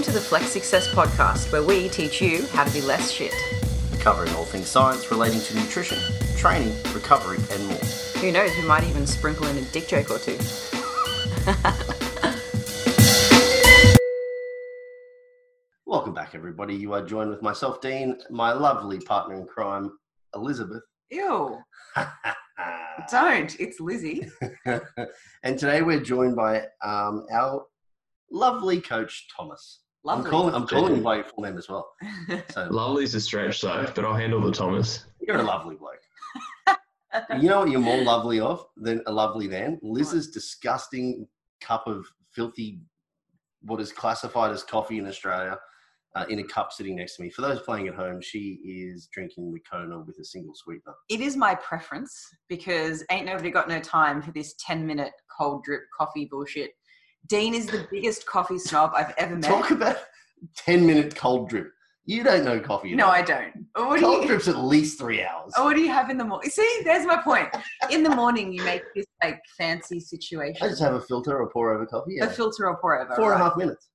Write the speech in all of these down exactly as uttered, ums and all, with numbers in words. Welcome to the Flex Success Podcast, where we teach you how to be less shit. Covering all things science relating to nutrition, training, recovery, and more. Who knows, we might even sprinkle in a dick joke or two. Welcome back, everybody. You are joined with myself, Dean, my lovely partner in crime, Elizabeth. Ew. Don't. It's Lizzy. And today we're joined by um, our lovely coach, Thomas. Lovely. I'm calling, I'm calling you by your full name as well. So, Lovely's a stretch, though, but I'll handle the Thomas. You're a lovely bloke. You know what you're more lovely of than a lovely man? Liz's disgusting cup of filthy, what is classified as coffee in Australia, uh, in a cup sitting next to me. For those playing at home, she is drinking Wicona with a single sweetener. It is my preference because ain't nobody got no time for this ten-minute cold drip coffee bullshit. Dean is the biggest coffee snob I've ever met. Talk about ten-minute cold drip. You don't know coffee. No, I don't. What cold do you... drip's at least three hours. Oh, what do you have in the morning? See, there's my point. In the morning, you make this like fancy situation. I just have a filter or pour over coffee. Yeah. A filter or pour over. Four and a half minutes.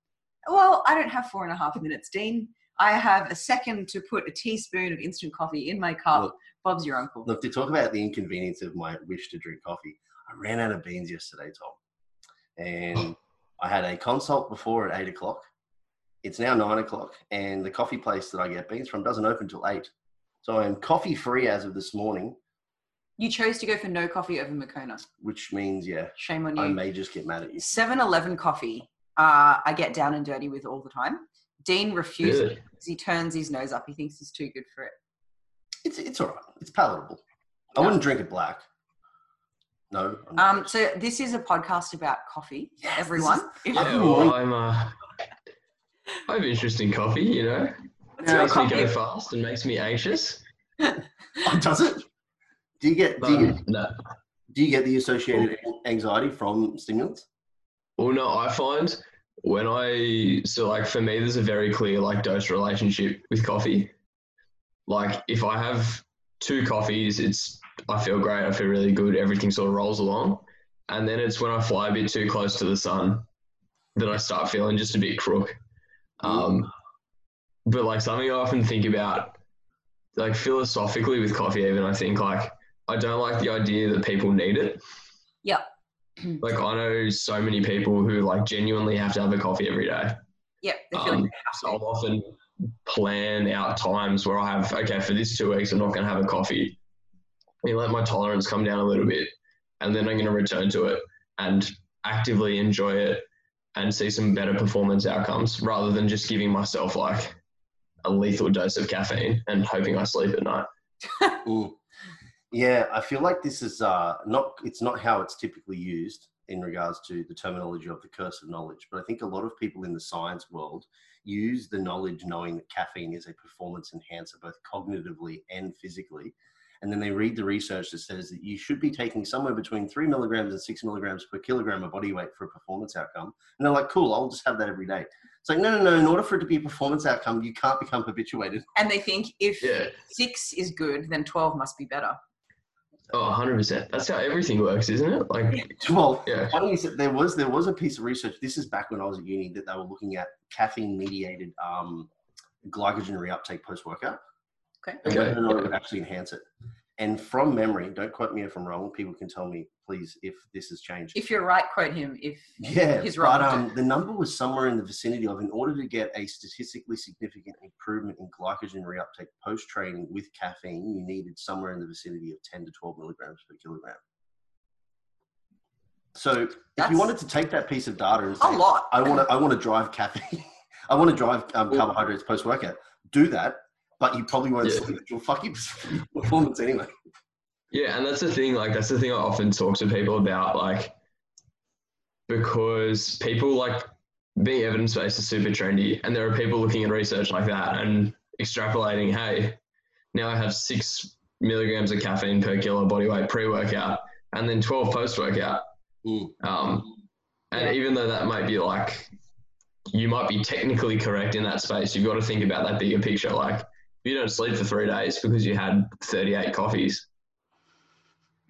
Well, I don't have four and a half minutes, Dean. I have a second to put a teaspoon of instant coffee in my cup. Look, Bob's your uncle. Look, to talk about the inconvenience of my wish to drink coffee, I ran out of beans yesterday, Tom. And I had a consult before at eight o'clock. It's now nine o'clock and the coffee place that I get beans from doesn't open till eight. So I am coffee free as of this morning. You chose to go for no coffee over Wicona. Which means, yeah. Shame on you. I may just get mad at you. seven eleven coffee, uh, I get down and dirty with all the time. Dean refuses it because he turns his nose up. He thinks it's too good for it. It's, it's all right. It's palatable. No. I wouldn't drink it black. No. Um, so this is a podcast about coffee, yes, everyone. Is, yeah, well, I'm, uh, I have interest in coffee, you know. It makes coffee. me go fast and makes me anxious. Oh, does it? Do you get, do you get, um, no. do you get the associated anxiety from stimulants? Well, no, I find when I, so like for me, there's a very clear like dose relationship with coffee. Like if I have two coffees, it's, I feel great. I feel really good. Everything sort of rolls along. And then it's when I fly a bit too close to the sun that I start feeling just a bit crook. Um, but like something I often think about, like philosophically with coffee, even I think like, I don't like the idea that people need it. Yeah. Like I know so many people who like genuinely have to have a coffee every day. Yeah. Um, so I'll often plan out times where I have, okay, for this two weeks, I'm not going to have a coffee. You let my tolerance come down a little bit and then I'm going to return to it and actively enjoy it and see some better performance outcomes rather than just giving myself like a lethal dose of caffeine and hoping I sleep at night. mm. Yeah. I feel like this is uh, not, it's not how it's typically used in regards to the terminology of the curse of knowledge, but I think a lot of people in the science world use the knowledge knowing that caffeine is a performance enhancer, both cognitively and physically. And then they read the research that says that you should be taking somewhere between three milligrams and six milligrams per kilogram of body weight for a performance outcome. And they're like, cool, I'll just have that every day. It's like, no, no, no. In order for it to be a performance outcome, you can't become habituated. And they think if yeah. six is good, then twelve must be better. Oh, one hundred percent. That's how everything works, isn't it? Like, well, yeah. there was, there was a piece of research. This is back when I was at uni that they were looking at caffeine mediated um, glycogen reuptake post-workout. Okay. And whether or not it would actually enhance it. And from memory, don't quote me if I'm wrong. People can tell me, please, if this has changed. If you're right, quote him. If yeah, he's right. But um, the number was somewhere in the vicinity of, in order to get a statistically significant improvement in glycogen reuptake post-training with caffeine, you needed somewhere in the vicinity of ten to twelve milligrams per kilogram. So if That's you wanted to take that piece of data and say, a lot. I want to, I want to drive caffeine. I want to drive um, carbohydrates post-workout. Do that. But you probably won't yeah. sleep. You'll fuck your performance anyway. Yeah, and that's the thing. Like, that's the thing I often talk to people about, like, because people, like, being evidence-based is super trendy, and there are people looking at research like that and extrapolating, hey, now I have six milligrams of caffeine per kilo body weight pre-workout and then twelve post-workout. Mm. Um, and yeah. even though that might be, like, you might be technically correct in that space, you've got to think about that bigger picture, like, you don't sleep for three days because you had thirty-eight coffees.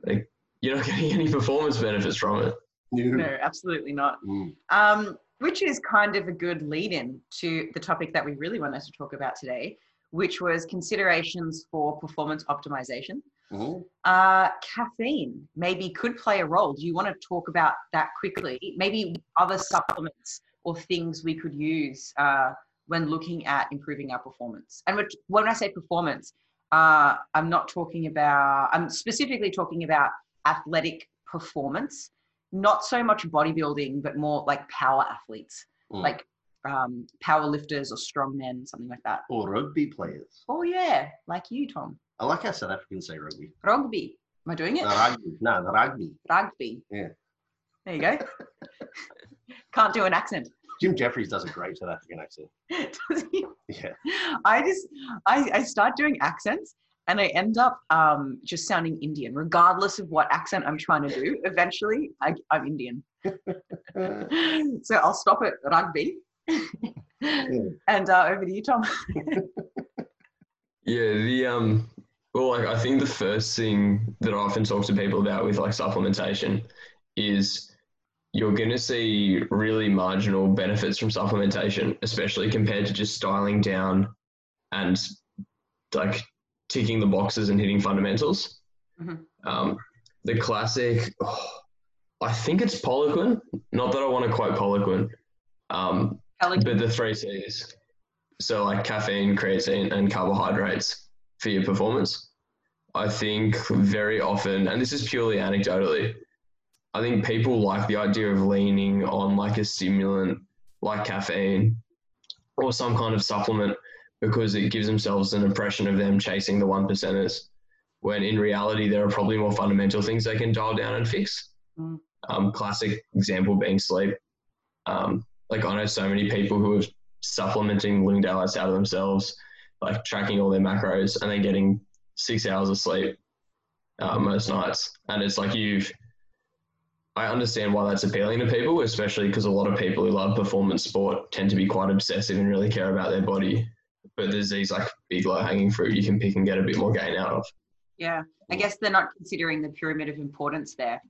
Like, you're not getting any performance benefits from it. No, absolutely not. Mm. Um, Which is kind of a good lead-in to the topic that we really wanted to talk about today, which was considerations for performance optimization. Mm-hmm. Uh, caffeine maybe could play a role. Do you want to talk about that quickly? Maybe other supplements or things we could use uh, when looking at improving our performance. And when I say performance, uh, I'm not talking about, I'm specifically talking about athletic performance, not so much bodybuilding, but more like power athletes, mm. like um, power lifters or strongmen, something like that. Or rugby players. Oh yeah, like you, Tom. I like how South Africans say rugby. Rugby. Am I doing it? The rugby. No, the rugby. Rugby. Yeah. There you go. Can't do an accent. Jim Jeffries does a great South African accent. Does he? Yeah. I just, I, I start doing accents and I end up um, just sounding Indian. Regardless of what accent I'm trying to do, eventually I, I'm Indian. So I'll stop at rugby. Yeah. And uh, over to you, Tom. Yeah, the um, well, like I think the first thing that I often talk to people about with like supplementation is you're going to see really marginal benefits from supplementation, especially compared to just styling down and like ticking the boxes and hitting fundamentals. Mm-hmm. Um, the classic, oh, I think it's Poliquin. Not that I want to quote Poliquin, um, Poliquin. But the three C's. So like caffeine, creatine and carbohydrates for your performance. I think very often, and this is purely anecdotally, I think people like the idea of leaning on like a stimulant like caffeine or some kind of supplement because it gives themselves an impression of them chasing the one percenters, when in reality there are probably more fundamental things they can dial down and fix. Mm. Um, classic example being sleep. Um, like I know so many people who have supplementing living daylights out of themselves, like tracking all their macros and then getting six hours of sleep uh, most nights. And it's like you've, I understand why that's appealing to people, especially because a lot of people who love performance sport tend to be quite obsessive and really care about their body. But there's these like big low hanging fruit you can pick and get a bit more gain out of. Yeah. I guess they're not considering the pyramid of importance there.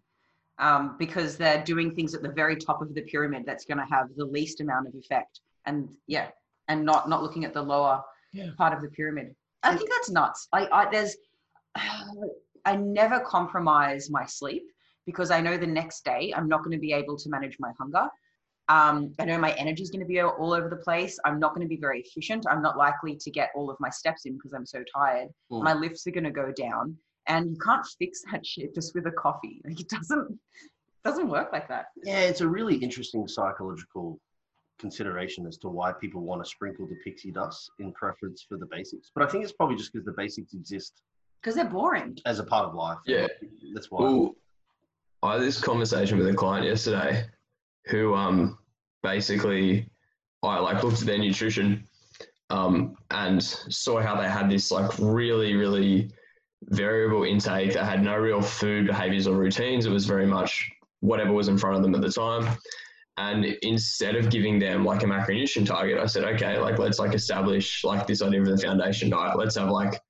Um, because they're doing things at the very top of the pyramid that's going to have the least amount of effect. And yeah, and not, not looking at the lower yeah. part of the pyramid. I think that's nuts. I, I there's, I never compromise my sleep because I know the next day I'm not going to be able to manage my hunger. Um, I know my energy is going to be all over the place. I'm not going to be very efficient. I'm not likely to get all of my steps in because I'm so tired. Mm. My lifts are going to go down, and you can't fix that shit just with a coffee. Like it doesn't, it doesn't work like that. Yeah. It's a really interesting psychological consideration as to why people want to sprinkle the pixie dust in preference for the basics, but I think it's probably just because the basics exist because they're boring as a part of life. Yeah, that's why. Well, I had this conversation with a client yesterday who um basically I like looked at their nutrition um and saw how they had this like really really variable intake that had no real food behaviors or routines. It was very much whatever was in front of them at the time. And instead of giving them like a macronutrient target, I said, okay, like let's like establish like this idea of the foundation diet. Let's have like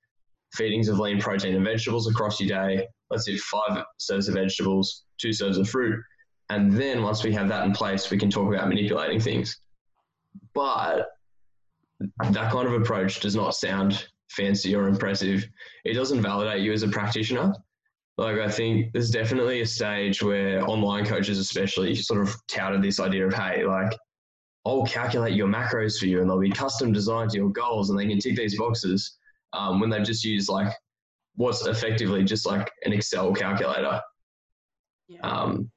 feedings of lean protein and vegetables across your day. Let's do five serves of vegetables, two serves of fruit. And then once we have that in place, we can talk about manipulating things. But that kind of approach does not sound fancy or impressive. It doesn't validate you as a practitioner. Like, I think there's definitely a stage where online coaches especially sort of touted this idea of, hey, like, I'll calculate your macros for you and they'll be custom designed to your goals and they can tick these boxes, um, when they've just used, like, what's effectively just, like, an Excel calculator. Yeah. Um,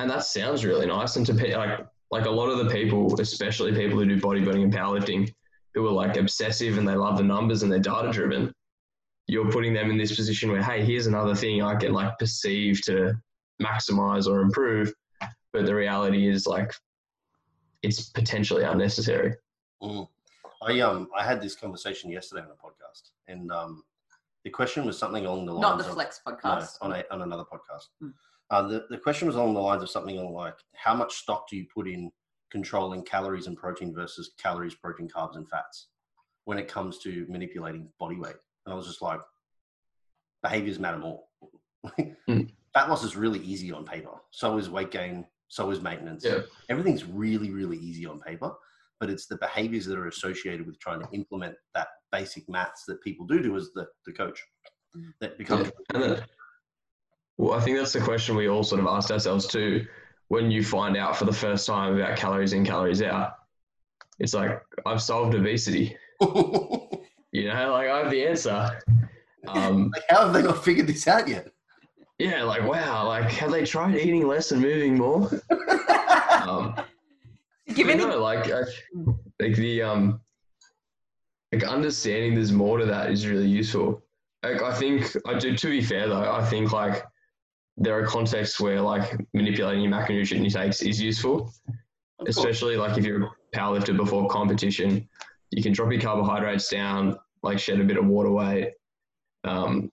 and that sounds really nice. And to pe- like, like, a lot of the people, especially people who do bodybuilding and powerlifting, who are, like, obsessive and they love the numbers and they're data-driven, you're putting them in this position where, hey, here's another thing I can like perceive to maximize or improve. But the reality is like, it's potentially unnecessary. Mm. I, um, I had this conversation yesterday on a podcast and um, the question was something along the lines Not the of, Flex podcast. No, on, a, on another podcast. Mm. Uh, the, the question was along the lines of something like, how much stock do you put in controlling calories and protein versus calories, protein, carbs, and fats when it comes to manipulating body weight? And I was just like, behaviors matter more. Fat loss is really easy on paper. So is weight gain. So is maintenance. Yeah. Everything's really, really easy on paper, but it's the behaviors that are associated with trying to implement that basic maths that people do do as the, the coach that becomes. Yeah. And that, well, I think that's the question we all sort of asked ourselves too. When you find out for the first time about calories in, calories out, it's like, I've solved obesity. You know, like I have the answer. Um, like how have they not figured this out yet? Yeah, like, wow, like, have they tried eating less and moving more? um, Give it no, like, I, like the, um, like understanding there's more to that is really useful. Like, I think, I do, to be fair though, I think like there are contexts where like manipulating your macronutrient intakes is useful, especially like if you're a powerlifter before competition, you can drop your carbohydrates down, like shed a bit of water weight. Um,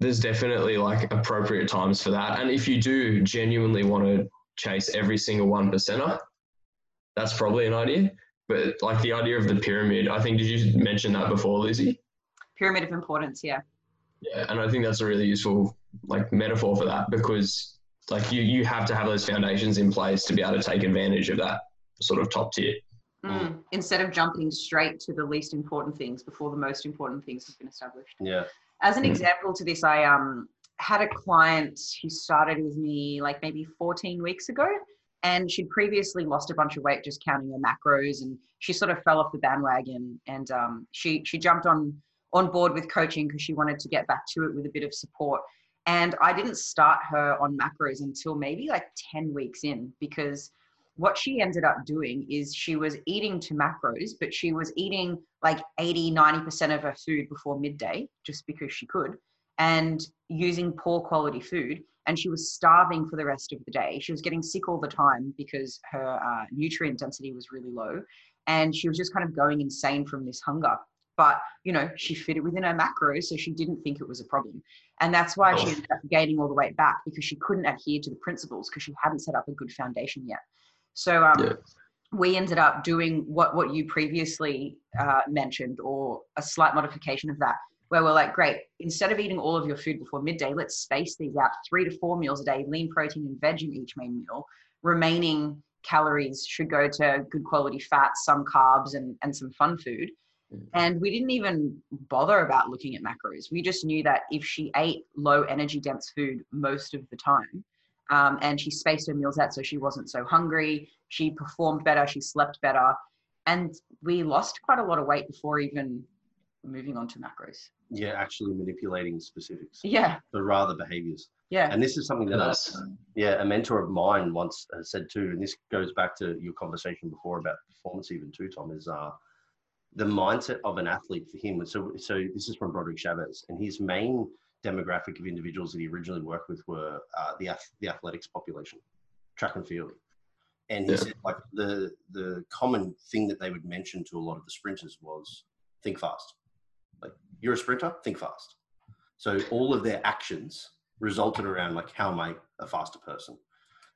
There's definitely like appropriate times for that. And if you do genuinely want to chase every single one percenter, that's probably an idea. But like the idea of the pyramid, I think, did you mention that before, Lizzy? Pyramid of importance, yeah. Yeah, and I think that's a really useful like metaphor for that, because like you, you have to have those foundations in place to be able to take advantage of that sort of top tier. Mm. Instead of jumping straight to the least important things before the most important things have been established. Yeah. As an example to this, I um, had a client who started with me like maybe fourteen weeks ago, and she'd previously lost a bunch of weight just counting her macros, and she sort of fell off the bandwagon, and um, she she jumped on, on board with coaching because she wanted to get back to it with a bit of support. And I didn't start her on macros until maybe like ten weeks in, because what she ended up doing is she was eating to macros, but she was eating like eighty, ninety percent of her food before midday, just because she could, and using poor quality food. And she was starving for the rest of the day. She was getting sick all the time because her uh, nutrient density was really low. And she was just kind of going insane from this hunger. But, you know, she fit it within her macros, so she didn't think it was a problem. And that's why oh. she ended up gaining all the weight back, because she couldn't adhere to the principles, because she hadn't set up a good foundation yet. So um, yeah. we ended up doing what, what you previously uh, mentioned, or a slight modification of that, where we're like, great, instead of eating all of your food before midday, let's space these out three to four meals a day, lean protein and veg in each main meal. Remaining calories should go to good quality fats, some carbs, and, and some fun food. Mm. And we didn't even bother about looking at macros. We just knew that if she ate low energy dense food most of the time, Um, and she spaced her meals out so she wasn't so hungry. She performed better. She slept better. And we lost quite a lot of weight before even moving on to macros. Yeah, actually manipulating specifics. Yeah. But rather behaviors. Yeah. And this is something that I, yeah, a mentor of mine once said too, and this goes back to your conversation before about performance even too, Tom, is uh, the mindset of an athlete for him. So, so this is from Broderick Chavez, and his main demographic of individuals that he originally worked with were uh, the the athletics population, track and field. And he yeah. said like the the common thing that they would mention to a lot of the sprinters was think fast. Like, you're a sprinter, think fast. So all of their actions resulted around like, how am I a faster person?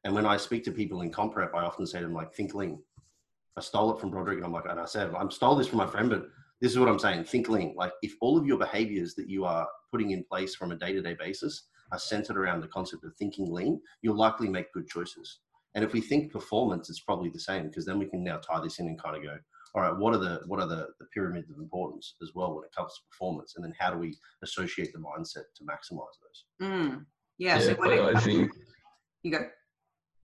And when I speak to people in comp prep, I often say to them like, think lean. I stole it from Broderick, and I'm like, and I said, I'm stole this from my friend, but this is what I'm saying, think lean. Like, if all of your behaviors that you are putting in place from a day-to-day basis are centered around the concept of thinking lean, you'll likely make good choices. And if we think performance, it's probably the same, because then we can now tie this in and kind of go, all right, what are the what are the, the pyramids of importance as well when it comes to performance? And then how do we associate the mindset to maximize those? Mm. Yeah, yeah, so what I, I think, you go.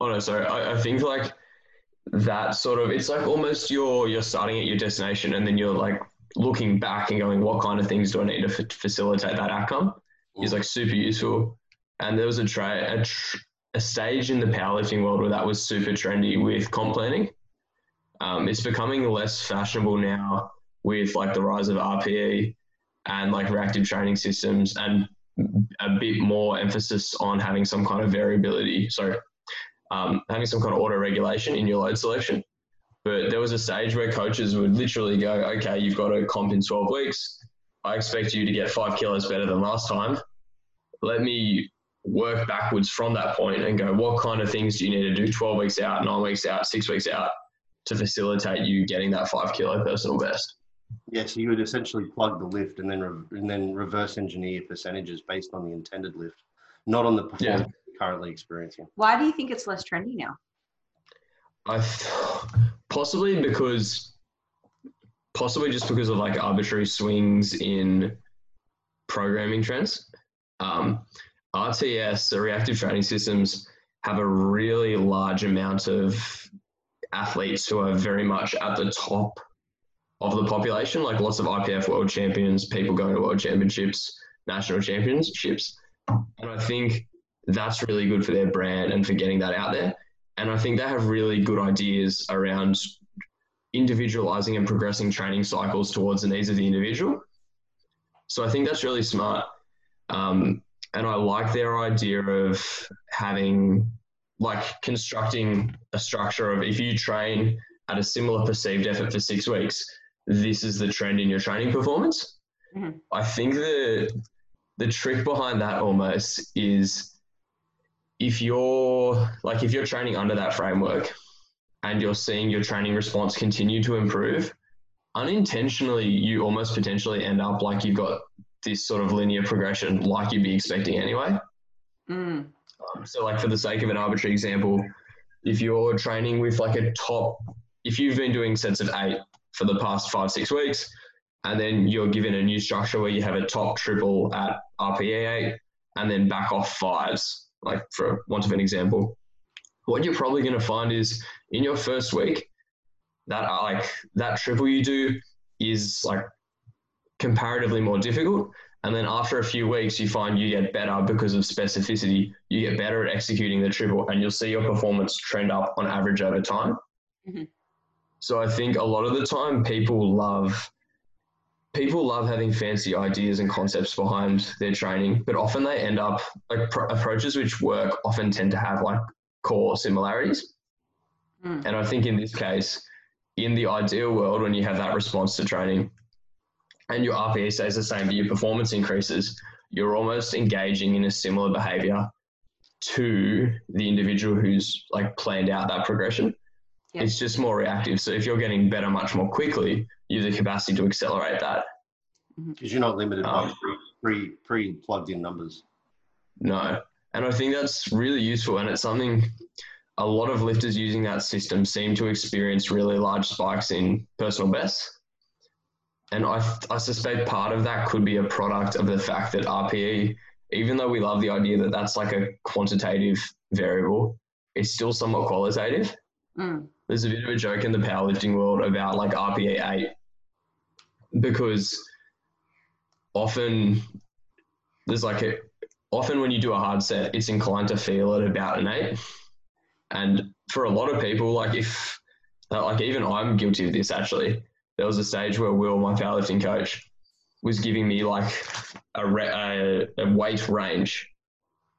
Oh no, sorry. I, I think like that sort of, it's like almost you're you're starting at your destination, and then you're like looking back and going, what kind of things do I need to f- facilitate that outcome is like super useful. And there was a, tra- a, tr- a stage in the powerlifting world where that was super trendy with comp planning. Um, it's becoming less fashionable now with like the rise of R P E and like reactive training systems, and a bit more emphasis on having some kind of variability. So um, having some kind of auto-regulation in your load selection. But there was a stage where coaches would literally go, okay, you've got a comp in twelve weeks. I expect you to get five kilos better than last time. Let me work backwards from that point and go, what kind of things do you need to do twelve weeks out, nine weeks out, six weeks out to facilitate you getting that five kilo personal best? Yeah, so you would essentially plug the lift and then re- and then reverse engineer percentages based on the intended lift, not on the performance yeah. currently experiencing. Why do you think it's less trendy now? I possibly because possibly just because of like arbitrary swings in programming trends. Um, R T S, the reactive training systems, have a really large amount of athletes who are very much at the top of the population, like lots of I P F world champions, people going to world championships, national championships. And I think that's really good for their brand and for getting that out there. And I think they have really good ideas around individualizing and progressing training cycles towards the needs of the individual. So I think that's really smart. Um, and I like their idea of having, like constructing a structure of if you train at a similar perceived effort for six weeks, this is the trend in your training performance. Mm-hmm. I think the the trick behind that almost is if you're like if you're training under that framework and you're seeing your training response continue to improve, unintentionally you almost potentially end up like you've got this sort of linear progression like you'd be expecting anyway. Mm. Um, so like for the sake of an arbitrary example, if you're training with like a top, if you've been doing sets of eight for the past five, six weeks, and then you're given a new structure where you have a top triple at R P E eight and then back off fives, like for want of an example, what you're probably going to find is in your first week that like that triple you do is like comparatively more difficult. And then after a few weeks, you find you get better because of specificity. You get better at executing the triple and you'll see your performance trend up on average over time. Mm-hmm. So I think a lot of the time people love, people love having fancy ideas and concepts behind their training, but often they end up, like pro- approaches which work often tend to have like core similarities. Mm. And I think in this case, in the ideal world, when you have that response to training, and your R P E stays the same, but your performance increases, you're almost engaging in a similar behavior to the individual who's like planned out that progression. Yep. It's just more reactive. So if you're getting better much more quickly, you have the capacity to accelerate that. Because you're not limited um, by pre, pre plugged in numbers. No. And I think that's really useful. And it's something a lot of lifters using that system seem to experience really large spikes in personal bests. And I, I suspect part of that could be a product of the fact that R P E, even though we love the idea that that's like a quantitative variable, it's still somewhat qualitative. Mm. There's a bit of a joke in the powerlifting world about like R P E eight because often there's like a, often when you do a hard set, it's inclined to feel at about an eight. And for a lot of people, like if, like even I'm guilty of this actually. There was a stage where Will, my powerlifting coach, was giving me like a, re- a, a weight range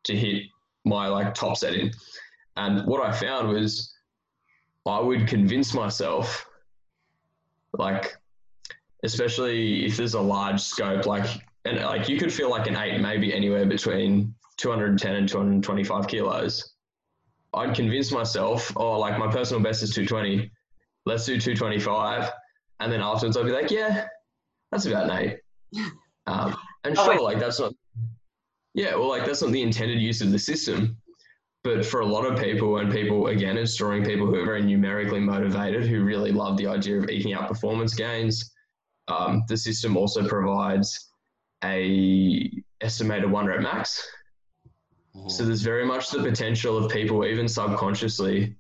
to hit my like top set in. And what I found was I would convince myself, like, especially if there's a large scope, like, and like you could feel like an eight, maybe anywhere between two hundred ten and two hundred twenty-five kilos. I'd convince myself, oh, like my personal best is two twenty. Let's do two twenty-five. And then afterwards I'll be like, yeah, that's about an eight. Um, and sure, like that's not, yeah, well, like that's not the intended use of the system. But for a lot of people, and people, again, it's drawing people who are very numerically motivated, who really love the idea of eking out performance gains. Um, the system also provides a estimated one rep max. Oh. So there's very much the potential of people, even subconsciously,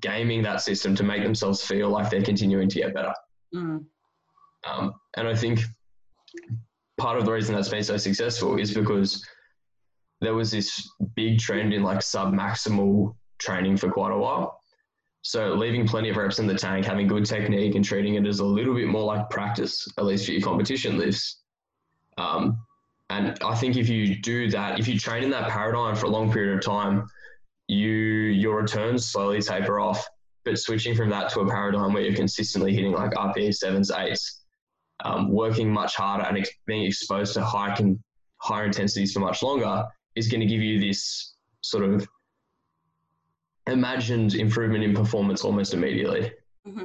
gaming that system to make themselves feel like they're continuing to get better. Mm. Um, and I think part of the reason that's been so successful is because there was this big trend in like sub-maximal training for quite a while. So leaving plenty of reps in the tank, having good technique and treating it as a little bit more like practice, at least for your competition lifts. Um, and I think if you do that, if you train in that paradigm for a long period of time, you your returns slowly taper off. But switching from that to a paradigm where you're consistently hitting like R P E sevens, eights, um, working much harder and ex- being exposed to high con- higher intensities for much longer is going to give you this sort of imagined improvement in performance almost immediately. Mm-hmm.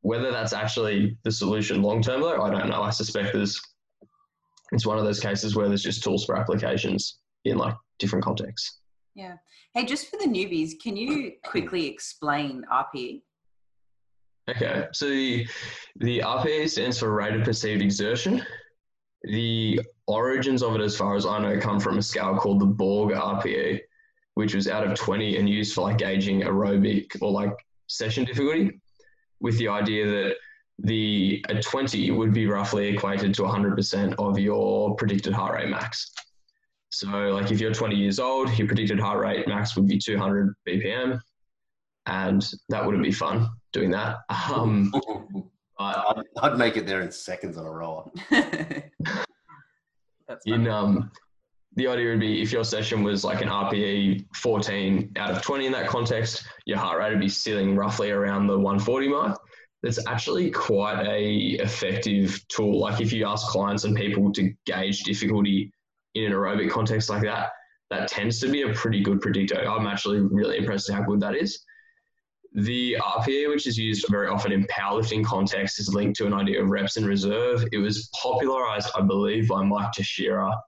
Whether that's actually the solution long-term though, I don't know. I suspect there's, it's one of those cases where there's just tools for applications in like different contexts. Yeah. Hey, just for the newbies, can you quickly explain R P E? Okay. So the, the R P E stands for rate of perceived exertion. The origins of it, as far as I know, come from a scale called the Borg R P E, which was out of twenty and used for like gauging aerobic or like session difficulty, with the idea that the a twenty would be roughly equated to one hundred percent of your predicted heart rate max. So like if you're twenty years old, your predicted heart rate max would be two hundred B P M, and that wouldn't be fun doing that. Um, but I'd, I'd make it there in seconds on a roll. in, um, the idea would be if your session was like an R P E fourteen out of twenty in that context, your heart rate would be sitting roughly around the one forty mark. That's actually quite a effective tool. Like if you ask clients and people to gauge difficulty in an aerobic context like that, that tends to be a pretty good predictor. I'm actually really impressed at how good that is. The R P E, which is used very often in powerlifting context, is linked to an idea of reps in reserve. It was popularized, I believe, by Mike Tashira,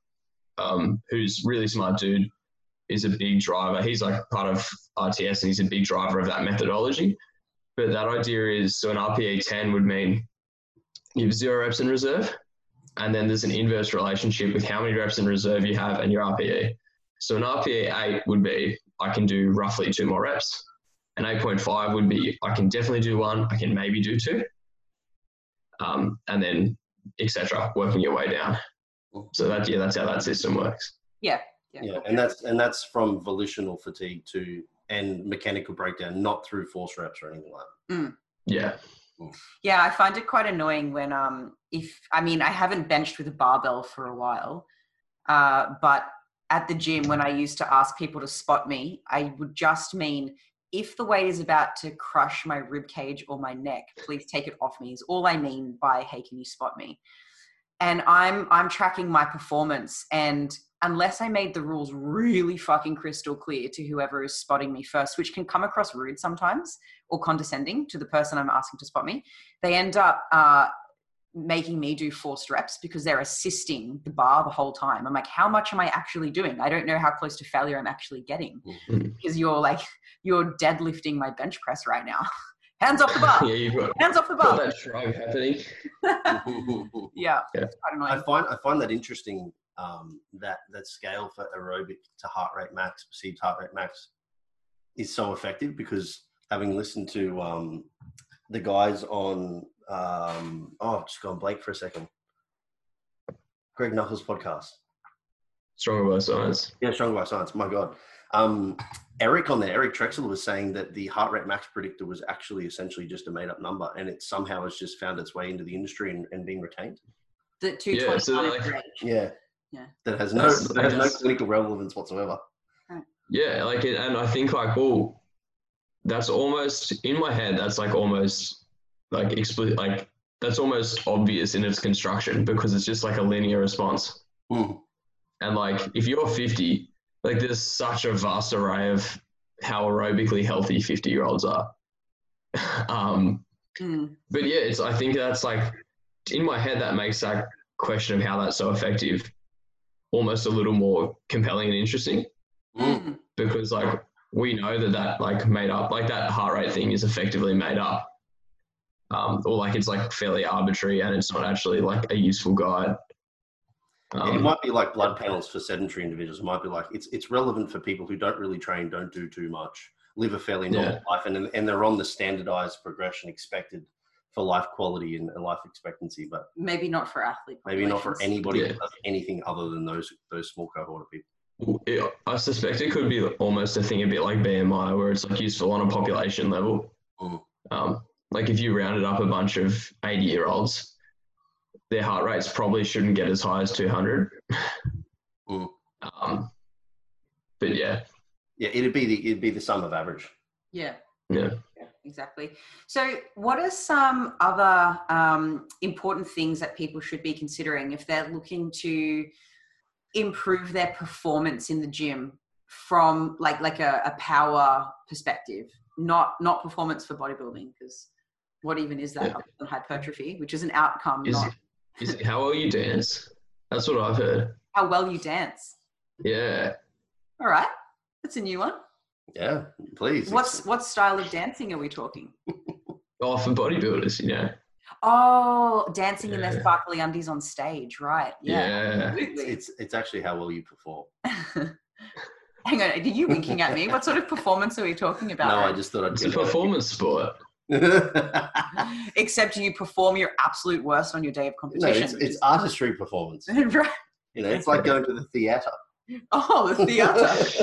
um, who's really smart dude, is a big driver. He's like part of R T S and he's a big driver of that methodology. But that idea is, so an R P E ten would mean you have zero reps in reserve, and then there's an inverse relationship with how many reps in reserve you have and your R P E. So an R P E eight would be, I can do roughly two more reps. An eight point five would be, I can definitely do one, I can maybe do two, um, and then et cetera, working your way down. So that, yeah, that's how that system works. Yeah. Yeah. yeah. And that's, and that's from volitional fatigue to, and mechanical breakdown, not through force reps or anything like that. Mm. Yeah. Yeah, I find it quite annoying when, um, if, I mean, I haven't benched with a barbell for a while, uh, but at the gym, when I used to ask people to spot me, I would just mean, if the weight is about to crush my rib cage or my neck, please take it off me, is all I mean by, hey, can you spot me? And I'm, I'm tracking my performance, and unless I made the rules really fucking crystal clear to whoever is spotting me first, which can come across rude sometimes or condescending to the person I'm asking to spot me, they end up uh, making me do forced reps because they're assisting the bar the whole time. I'm like, how much am I actually doing? I don't know how close to failure I'm actually getting, mm-hmm. because you're like, you're deadlifting my bench press right now. Hands off the bar. Yeah, you've got, hands off the bar. That shrug happening. yeah. yeah. I, I find I find that interesting. Um, that that scale for aerobic to heart rate max, perceived heart rate max, is so effective because having listened to um, the guys on um, oh, I've just gone blank for a second. Greg Knuckles' podcast, Stronger by Science. Yeah, Stronger by Science. My God, um, Eric on there, Eric Trexel was saying that the heart rate max predictor was actually essentially just a made up number, and it somehow has just found its way into the industry and, and being retained. The two twenty. Yeah. So like, yeah. Yeah. That has no, that has no clinical relevance whatsoever. Yeah, like it, and I think like, well, that's almost in my head. That's like almost like explicit. Like that's almost obvious in its construction because it's just like a linear response. Mm. And like, if you're fifty, like there's such a vast array of how aerobically healthy fifty-year-olds are. um, mm. But yeah, it's. I think that's like in my head. That makes that question of how that's so effective almost a little more compelling and interesting, mm. because like we know that that like made up, like that heart rate thing is effectively made up, um, or like it's like fairly arbitrary and it's not actually like a useful guide. Um, yeah, it might be like blood panels for sedentary individuals. It might be like it's it's relevant for people who don't really train, don't do too much, live a fairly normal yeah. life, and and they're on the standardized progression expected for life quality and life expectancy, but maybe not for athlete. Maybe not for anybody yeah. that does anything other than those those small cohort of people. It, I suspect it could be almost a thing a bit like B M I, where it's like useful on a population level. Mm. Um, like if you rounded up a bunch of eighty-year-olds, their heart rates probably shouldn't get as high as two hundred. mm. um, but yeah, yeah, it'd be the it'd be the sum of average. Yeah. Yeah. Exactly. So what are some other um, important things that people should be considering if they're looking to improve their performance in the gym from like like a, a power perspective, not not performance for bodybuilding, because what even is that yeah. other than hypertrophy, which is an outcome. Is, not... is it how well you dance? That's what I've heard. How well you dance. Yeah. All right. That's a new one. Yeah, please. What's what style of dancing are we talking? Oh, for bodybuilders, you know. Oh, dancing yeah. in their sparkly undies on stage, right? Yeah, yeah. It's, it's it's actually how well you perform. Hang on, are you winking at me? What sort of performance are we talking about? No, I just thought I'd it's get a it. performance sport. Except you perform your absolute worst on your day of competition. No, it's, it's artistry performance. Right. You know, it's like going to the theatre. Oh, the theatre.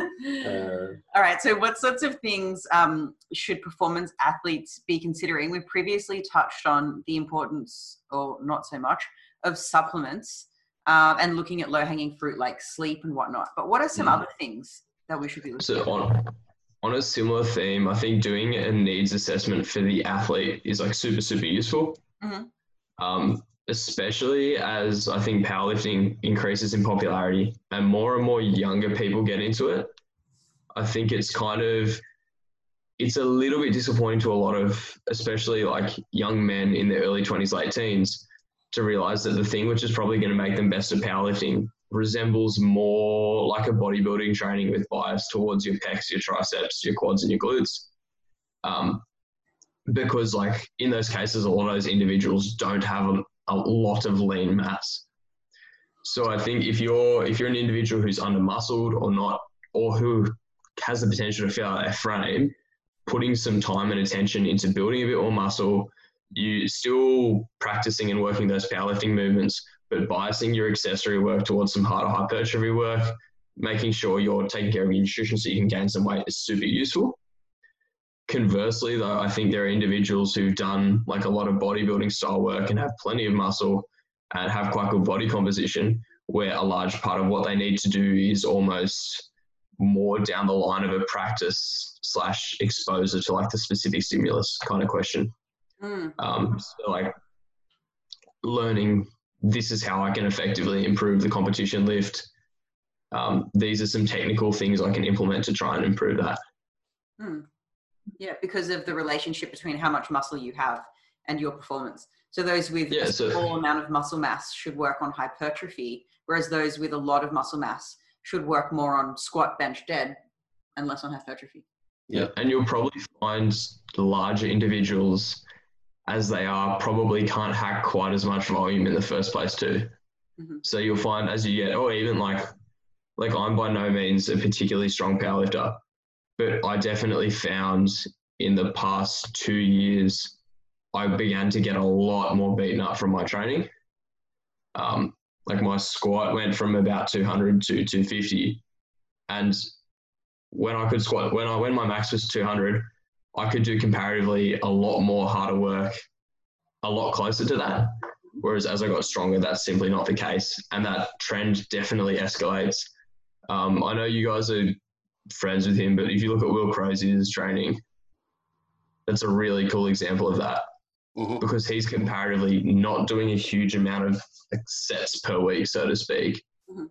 uh, All right. So what sorts of things um, should performance athletes be considering? We've previously touched on the importance, or not so much, of supplements uh, and looking at low-hanging fruit like sleep and whatnot. But what are some mm. other things that we should be looking so at? On, on a similar theme, I think doing a needs assessment for the athlete is like super, super useful. Mm-hmm. Um especially as I think powerlifting increases in popularity and more and more younger people get into it. I think it's kind of, it's a little bit disappointing to a lot of, especially like young men in their early twenties, late teens, to realize that the thing which is probably going to make them best at powerlifting resembles more like a bodybuilding training with bias towards your pecs, your triceps, your quads and your glutes. Um, because like in those cases, a lot of those individuals don't have a a lot of lean mass. So I think if you're if you're an individual who's under-muscled or not, or who has the potential to fill out their frame, putting some time and attention into building a bit more muscle, you still practicing and working those powerlifting movements, but biasing your accessory work towards some harder hypertrophy work, making sure you're taking care of your nutrition so you can gain some weight is super useful. Conversely, though, I think there are individuals who've done like a lot of bodybuilding style work and have plenty of muscle and have quite good body composition, where a large part of what they need to do is almost more down the line of a practice slash exposure to like the specific stimulus kind of question. Mm. Um, so like learning this is how I can effectively improve the competition lift. Um, these are some technical things I can implement to try and improve that. Mm. Yeah, because of the relationship between how much muscle you have and your performance. So those with yeah, a so small amount of muscle mass should work on hypertrophy, whereas those with a lot of muscle mass should work more on squat, bench, dead, and less on hypertrophy. Yeah, and you'll probably find larger individuals, as they are, probably can't hack quite as much volume in the first place too. Mm-hmm. So you'll find as you get, or even like, like I'm by no means a particularly strong powerlifter, but I definitely found in the past two years, I began to get a lot more beaten up from my training. Um, like my squat went from about two hundred to two fifty. And when I could squat, when I, when my max was two hundred, I could do comparatively a lot more harder work, a lot closer to that. Whereas as I got stronger, that's simply not the case. And that trend definitely escalates. Um, I know you guys are friends with him, but if you look at Will Crazy's training, that's a really cool example of that. Mm-hmm. Because he's comparatively not doing a huge amount of sets per week, so to speak. Mm-hmm.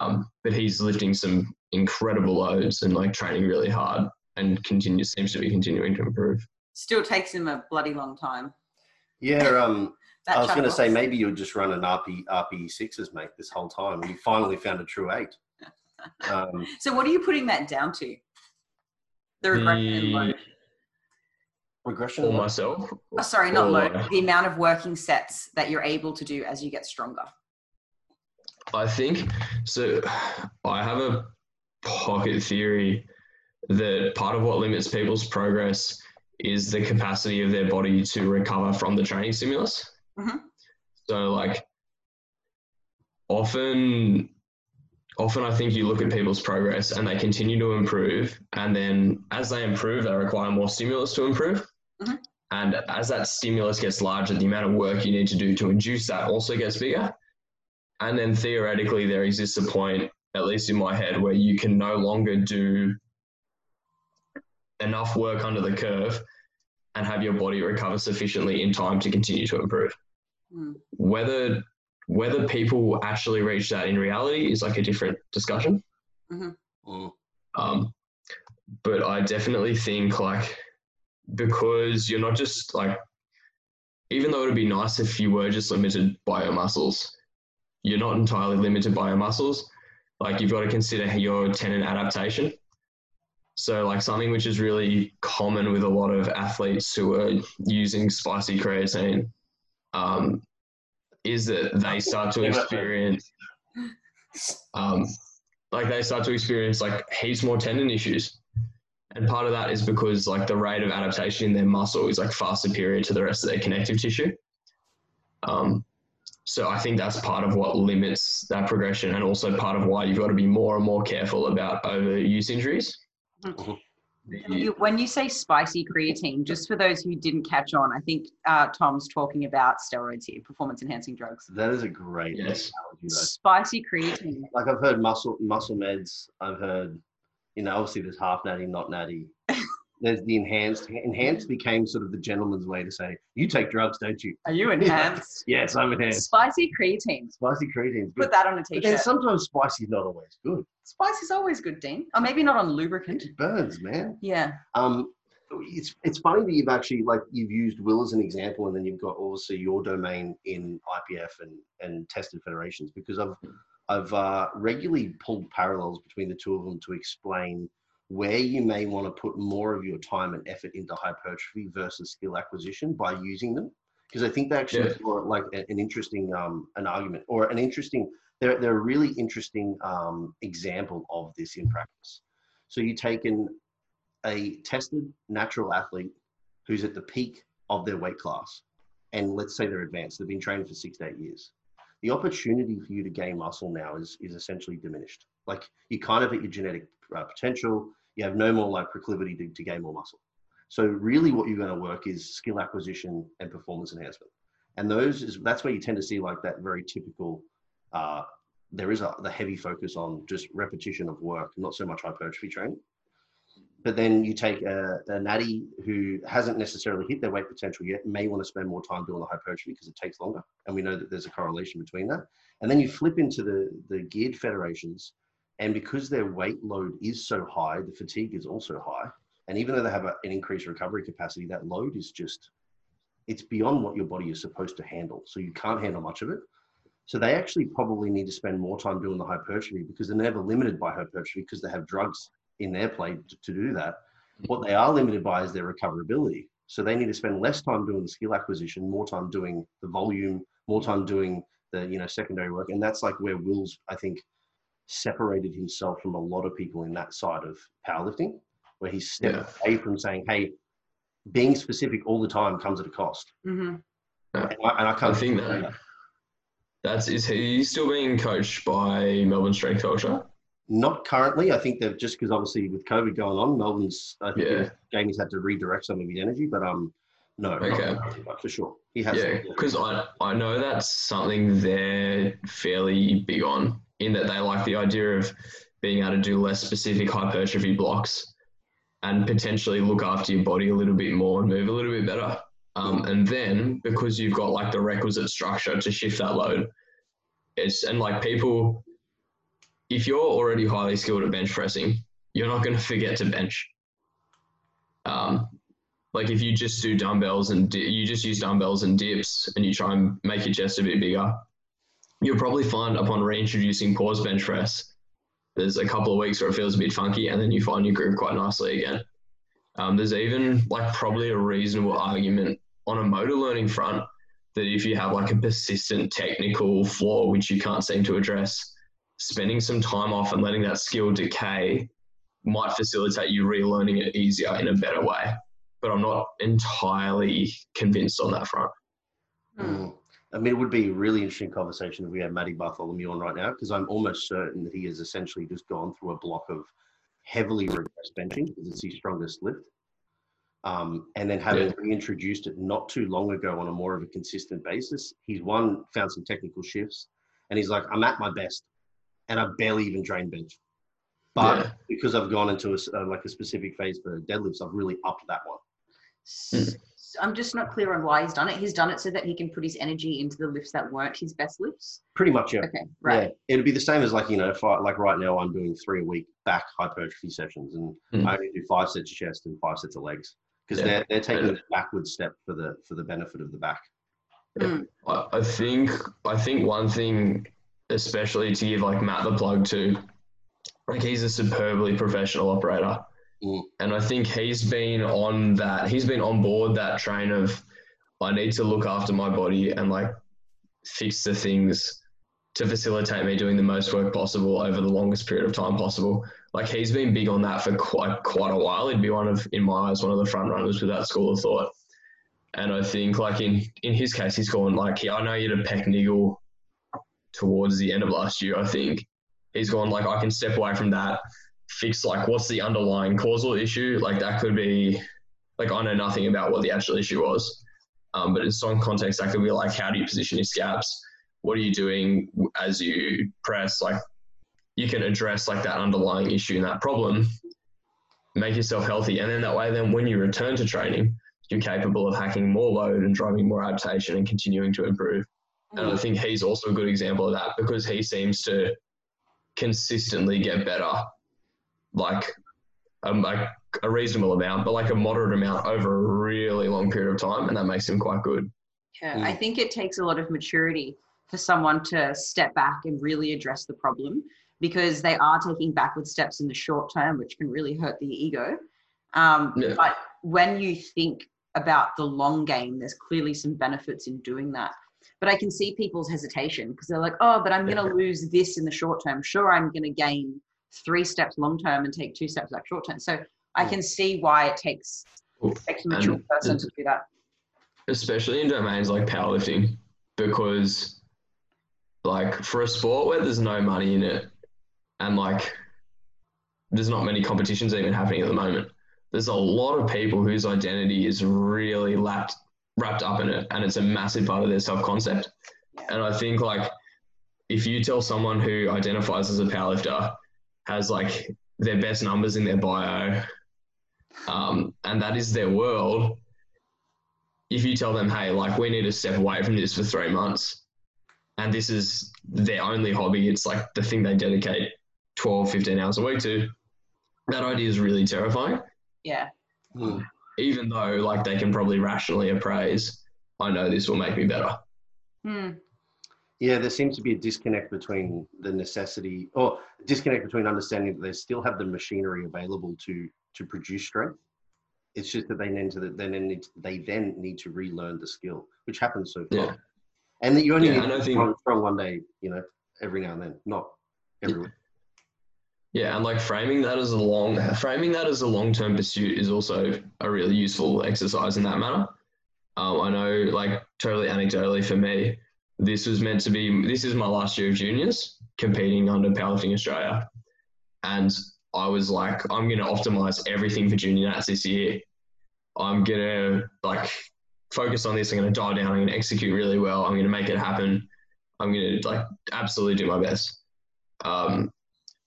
Um, but he's lifting some incredible loads and like training really hard and continues seems to be continuing to improve. Still takes him a bloody long time. Yeah, um I was gonna say maybe you'll just run an R P E sixes, mate, this whole time. You finally found a true eight. Um, so what are you putting that down to? The regression the, in load. Regression or myself? Oh, sorry, not load. Like, the amount of working sets that you're able to do as you get stronger. I think, so I have a pocket theory that part of what limits people's progress is the capacity of their body to recover from the training stimulus. Mm-hmm. So like often... Often I think you look at people's progress and they continue to improve, and then as they improve, they require more stimulus to improve. Mm-hmm. And as that stimulus gets larger, the amount of work you need to do to induce that also gets bigger. And then theoretically, there exists a point, at least in my head, where you can no longer do enough work under the curve and have your body recover sufficiently in time to continue to improve. Mm. Whether... Whether people actually reach that in reality is like a different discussion. Mm-hmm. Um, but I definitely think like, because you're not just like, even though it'd be nice if you were just limited by your muscles, you're not entirely limited by your muscles. like you've got to consider your tendon adaptation. So like something which is really common with a lot of athletes who are using spicy creatine um, is that they start to experience um, like they start to experience like heaps more tendon issues. And part of that is because like the rate of adaptation in their muscle is like far superior to the rest of their connective tissue. Um, so I think that's part of what limits that progression, and also part of why you've got to be more and more careful about overuse injuries. Mm-hmm. You, when you say spicy creatine, just for those who didn't catch on, I think uh, Tom's talking about steroids here, performance-enhancing drugs. That is a great yes. analogy, though. Spicy creatine. Like I've heard muscle muscle meds. I've heard, you know, obviously there's half natty, not natty. There's the enhanced. Enhanced became sort of the gentleman's way to say, you take drugs, don't you? Are you enhanced? Yes, I'm enhanced. Spicy creatine. Spicy creatine. Put that on a t-shirt. But sometimes spicy is not always good. Spice is always good, Dean. Or maybe not on lubricant. It burns, man. Yeah. Um, it's it's funny that you've actually, like, you've used Will as an example, and then you've got also your domain in I P F and, and tested federations, because I've, I've uh, regularly pulled parallels between the two of them to explain where you may want to put more of your time and effort into hypertrophy versus skill acquisition by using them. Because I think they actually are yeah. like an interesting um, an argument or an interesting, they're, they're a really interesting um, example of this in practice. So you take in a tested natural athlete who's at the peak of their weight class, and let's say they're advanced, they've been training for six to eight years. The opportunity for you to gain muscle now is, is essentially diminished. Like you're kind of at your genetic uh, potential, you have no more like proclivity to, to gain more muscle. So really what you're going to work is skill acquisition and performance enhancement. And those is, that's where you tend to see like that very typical, uh, there is a the heavy focus on just repetition of work, not so much hypertrophy training. But then you take a, a natty who hasn't necessarily hit their weight potential yet, may want to spend more time doing the hypertrophy because it takes longer. And we know that there's a correlation between that. And then you flip into the, the geared federations. And because their weight load is so high, the fatigue is also high. And even though they have a, an increased recovery capacity, that load is just, it's beyond what your body is supposed to handle. So you can't handle much of it. So they actually probably need to spend more time doing the hypertrophy because they're never limited by hypertrophy because they have drugs in their play to, to do that. What they are limited by is their recoverability. So they need to spend less time doing the skill acquisition, more time doing the volume, more time doing the, you know, secondary work. And that's like where Will's, I think, separated himself from a lot of people in that side of powerlifting, where he stepped yeah. away from saying, hey, being specific all the time comes at a cost. Mm-hmm. yeah. and, I, and I can't I think that, that. That's, is he still being coached by Melbourne Strength Culture? Not currently. I think they've just, because obviously with COVID going on, Melbourne's, I think yeah. game has had to redirect some of his energy, but um, no, okay. not for sure. He has. Yeah, because I, I know that's something they're fairly big on, in that they like the idea of being able to do less specific hypertrophy blocks and potentially look after your body a little bit more and move a little bit better. Um, and then because you've got like the requisite structure to shift that load, it's, and like people, if you're already highly skilled at bench pressing, you're not going to forget to bench. Um, like if you just do dumbbells and di- you just use dumbbells and dips and you try and make your chest a bit bigger, you'll probably find upon reintroducing pause bench press, there's a couple of weeks where it feels a bit funky, and then you find your groove quite nicely again. Um, there's even like probably a reasonable argument on a motor learning front that if you have like a persistent technical flaw which you can't seem to address, spending some time off and letting that skill decay might facilitate you relearning it easier in a better way. But I'm not entirely convinced on that front. Mm. I mean, it would be a really interesting conversation if we had Matty Bartholomew on right now, because I'm almost certain that he has essentially just gone through a block of heavily regressed benching, because it's his strongest lift. Um, and then having yeah. reintroduced it not too long ago on a more of a consistent basis, he's one, found some technical shifts, and he's like, I'm at my best, and I barely even drain bench. But yeah. because I've gone into a, uh, like a specific phase for deadlifts, I've really upped that one. Mm. I'm just not clear on why he's done it. He's done it so that he can put his energy into the lifts that weren't his best lifts. Pretty much, yeah. Okay, right. Yeah. It'd be the same as like, you know, if I, like right now I'm doing three a week back hypertrophy sessions, and mm. I only do five sets of chest and five sets of legs, because yeah. they're they're taking yeah. the backward step for the for the benefit of the back. Yeah. Mm. I, I think I think one thing especially to give like Matt the plug to, like he's a superbly professional operator. Mm. And I think he's been on that, he's been on board that train of, I need to look after my body and like fix the things to facilitate me doing the most work possible over the longest period of time possible. Like he's been big on that for quite, quite a while. He'd be one of, in my eyes, one of the front runners with that school of thought. And I think like in, in his case, he's gone like, he, I know you had a pec niggle towards the end of last year. I think he's gone like, I can step away from that, fix like what's the underlying causal issue. Like that could be like, I know nothing about what the actual issue was. Um, but in some context, that could be like, how do you position your scaps? What are you doing as you press? Like you can address like that underlying issue and that problem, make yourself healthy. And then that way, then when you return to training, you're capable of hacking more load and driving more adaptation and continuing to improve. And I think he's also a good example of that because he seems to consistently get better, like, um, like a reasonable amount, but like a moderate amount over a really long period of time. And that makes him quite good. Yeah, yeah. I think it takes a lot of maturity for someone to step back and really address the problem because they are taking backward steps in the short term, which can really hurt the ego. Um, yeah. But when you think about the long game, there's clearly some benefits in doing that. But I can see people's hesitation because they're like, oh, but I'm going to lose this in the short term. Sure, I'm going to gain three steps long term and take two steps back short term. So I can see why it takes, it takes a mature and person to do that. Especially in domains like powerlifting, because like for a sport where there's no money in it and like there's not many competitions even happening at the moment, there's a lot of people whose identity is really lapped wrapped up in it, and it's a massive part of their self-concept. And I think like if you tell someone who identifies as a powerlifter, has like their best numbers in their bio, um, and that is their world, if you tell them, hey, like we need to step away from this for three months and this is their only hobby, it's like the thing they dedicate twelve, fifteen hours a week to, that idea is really terrifying. Yeah. Mm. Even though like they can probably rationally appraise, I know this will make me better. Mm. Yeah, there seems to be a disconnect between the necessity or disconnect between understanding that they still have the machinery available to to produce strength. It's just that they then to the, they then need to, they then need to relearn the skill, which happens so far. Yeah. And that you only yeah, need to think... from one day, you know, every now and then, not everyone. Yeah, and like framing that as a long framing that as a long-term pursuit is also a really useful exercise in that manner. Um, I know, like totally anecdotally for me, this was meant to be. This is my last year of juniors competing under Powerlifting Australia, and I was like, I'm going to optimize everything for junior nats this year. I'm going to like focus on this. I'm going to dial down. I'm going to execute really well. I'm going to make it happen. I'm going to like absolutely do my best. Um,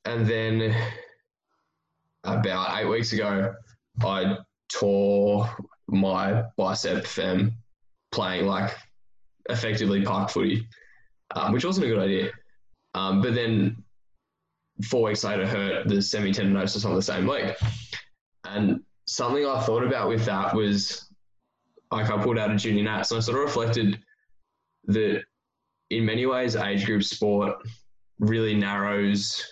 And then about eight weeks ago, I tore my bicep fem playing like effectively park footy, um, which wasn't a good idea. Um, but then four weeks later, hurt the semitendinosus on the same leg. And something I thought about with that was like I pulled out a junior nats and I sort of reflected that in many ways, age group sport really narrows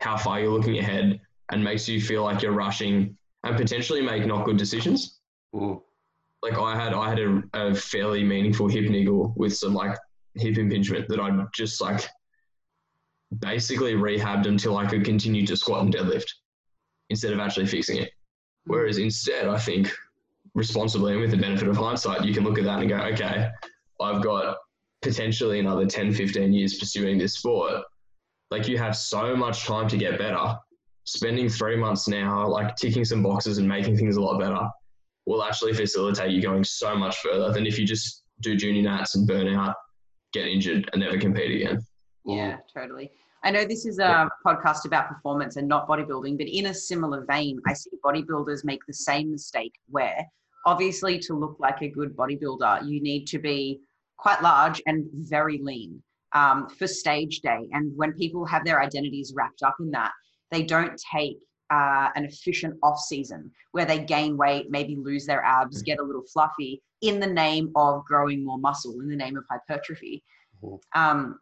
how far you're looking ahead and makes you feel like you're rushing and potentially make not good decisions. Ooh. Like I had, I had a, a fairly meaningful hip niggle with some like hip impingement that I just like basically rehabbed until I could continue to squat and deadlift instead of actually fixing it. Whereas instead, I think responsibly and with the benefit of hindsight, you can look at that and go, okay, I've got potentially another ten, fifteen years pursuing this sport. Like you have so much time to get better. Spending three months now, like ticking some boxes and making things a lot better will actually facilitate you going so much further than if you just do junior nats and burn out, get injured and never compete again. Yeah, totally. I know this is a yeah. podcast about performance and not bodybuilding, but in a similar vein, I see bodybuilders make the same mistake where obviously to look like a good bodybuilder, you need to be quite large and very lean. Um, for stage day. And when people have their identities wrapped up in that, they don't take uh, an efficient off season where they gain weight, maybe lose their abs, get a little fluffy in the name of growing more muscle, in the name of hypertrophy. Um,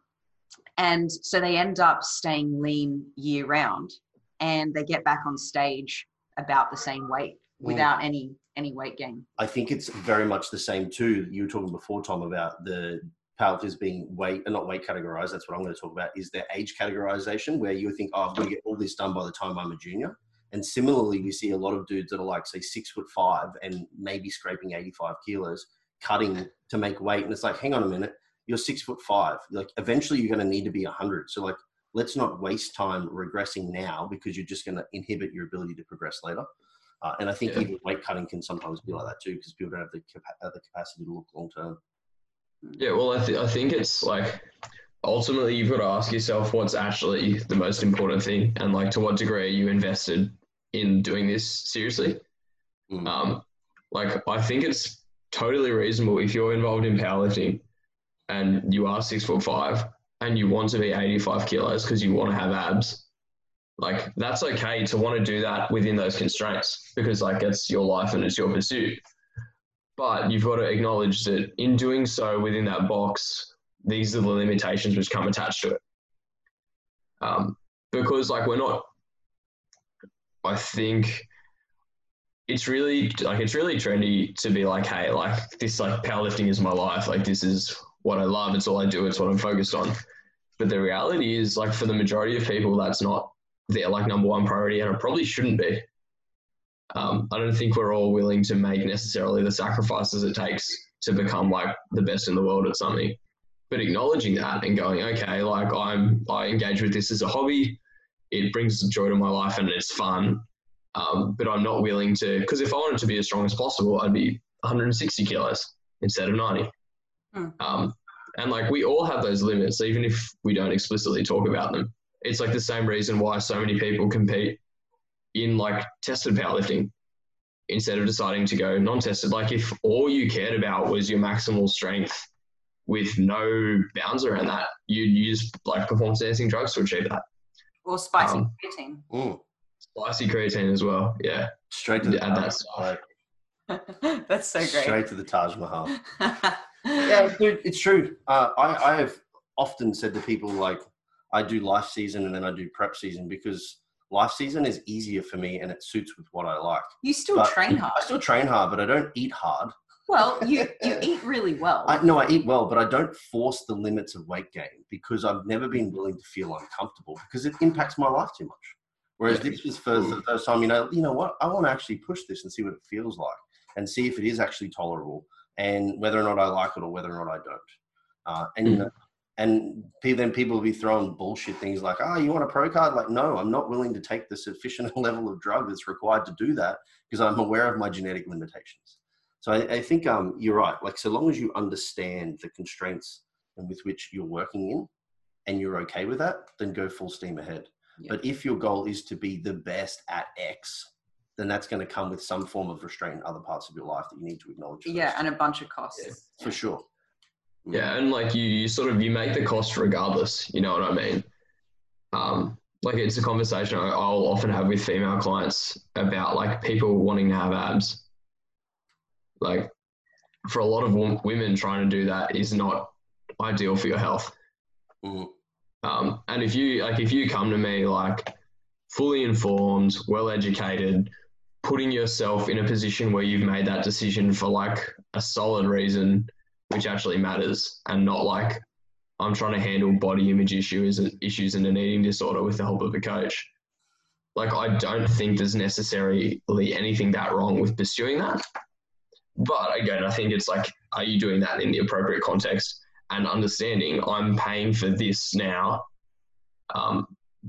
And so they end up staying lean year round, and they get back on stage about the same weight without mm. any any weight gain. I think it's very much the same too. You were talking before, Tom, about the powerlifters being weight, and not weight categorized, that's what I'm going to talk about, is their age categorization, where you think, oh, I'm going to get all this done by the time I'm a junior. And similarly, we see a lot of dudes that are like, say, six foot five and maybe scraping eighty-five kilos, cutting to make weight. And it's like, hang on a minute, you're six foot five. Like, eventually you're going to need to be a hundred. So like, let's not waste time regressing now, because you're just going to inhibit your ability to progress later. Uh, and I think yeah. even weight cutting can sometimes be like that too, because people don't have the, capa- the capacity to look long-term. Yeah, well, I, th- I think it's like, ultimately you've got to ask yourself what's actually the most important thing, and like, to what degree are you invested in doing this seriously? Mm. Um, like, I think it's totally reasonable if you're involved in powerlifting and you are six foot five and you want to be eighty-five kilos because you want to have abs. Like, that's okay to want to do that within those constraints, because like, it's your life and it's your pursuit. But you've got to acknowledge that in doing so within that box, these are the limitations which come attached to it. Um, because like, we're not, I think it's really like, it's really trendy to be like, hey, like this, like powerlifting is my life. Like, this is what I love. It's all I do. It's what I'm focused on. But the reality is, like, for the majority of people, that's not their like number one priority, and it probably shouldn't be. Um, I don't think we're all willing to make necessarily the sacrifices it takes to become like the best in the world at something, but acknowledging that and going, okay, like I'm, I engage with this as a hobby. It brings joy to my life and it's fun. Um, but I'm not willing to, cause if I wanted to be as strong as possible, I'd be one hundred sixty kilos instead of ninety. Hmm. Um, and like, we all have those limits, even if we don't explicitly talk about them. It's like the same reason why so many people compete in like tested powerlifting instead of deciding to go non-tested. Like, if all you cared about was your maximal strength with no bounds around that, you'd use like performance enhancing drugs to achieve that. Or spicy um, creatine. Ooh. Spicy creatine as well. Yeah. Straight to the Add that stuff. That's so great. Straight to the Taj Mahal. Yeah, dude, it's true. Uh, I, I have often said to people, like, I do life season and then I do prep season, because life season is easier for me and it suits with what I like. You still but train hard. I still train hard, but I don't eat hard. Well, you, you eat really well. I, no, I eat well, but I don't force the limits of weight gain, because I've never been willing to feel uncomfortable, because it impacts my life too much. Whereas yeah. this was for the first time, you know, you know what? I want to actually push this and see what it feels like and see if it is actually tolerable and whether or not I like it or whether or not I don't. Uh, and, mm. you know, And then people will be throwing bullshit things like, oh, you want a pro card? Like, no, I'm not willing to take the sufficient level of drug that's required to do that, because I'm aware of my genetic limitations. So I, I think um, you're right. Like, so long as you understand the constraints and with which you're working in and you're okay with that, then go full steam ahead. Yeah. But if your goal is to be the best at X, then that's going to come with some form of restraint in other parts of your life that you need to acknowledge. Yeah, first. And a bunch of costs. Yeah, for sure. Yeah, and like you, you sort of, you make the cost regardless, you know what I mean? Um, like, it's a conversation I, I'll often have with female clients about like people wanting to have abs. Like, for a lot of w- women, trying to do that is not ideal for your health. Mm. Um, and if you, like, if you come to me like fully informed, well-educated, putting yourself in a position where you've made that decision for like a solid reason, which actually matters, and not like I'm trying to handle body image issues issues and an eating disorder with the help of a coach. Like, I don't think there's necessarily anything that wrong with pursuing that. But again, I think it's like, are you doing that in the appropriate context and understanding I'm paying for this now um,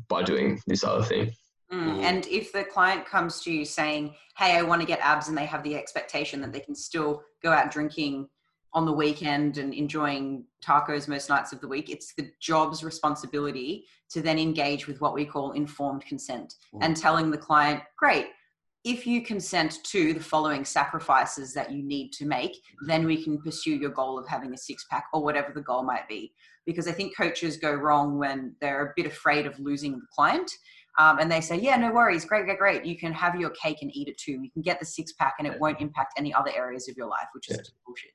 by doing this other thing. Mm. And if the client comes to you saying, hey, I want to get abs, and they have the expectation that they can still go out drinking on the weekend and enjoying tacos most nights of the week, it's the job's responsibility to then engage with what we call informed consent mm. and telling the client, great, if you consent to the following sacrifices that you need to make, then we can pursue your goal of having a six pack or whatever the goal might be. Because I think coaches go wrong when they're a bit afraid of losing the client. Um, and they say, yeah, no worries. Great, great, great. You can have your cake and eat it too. You can get the six pack and it yeah. won't impact any other areas of your life, which is yeah. bullshit.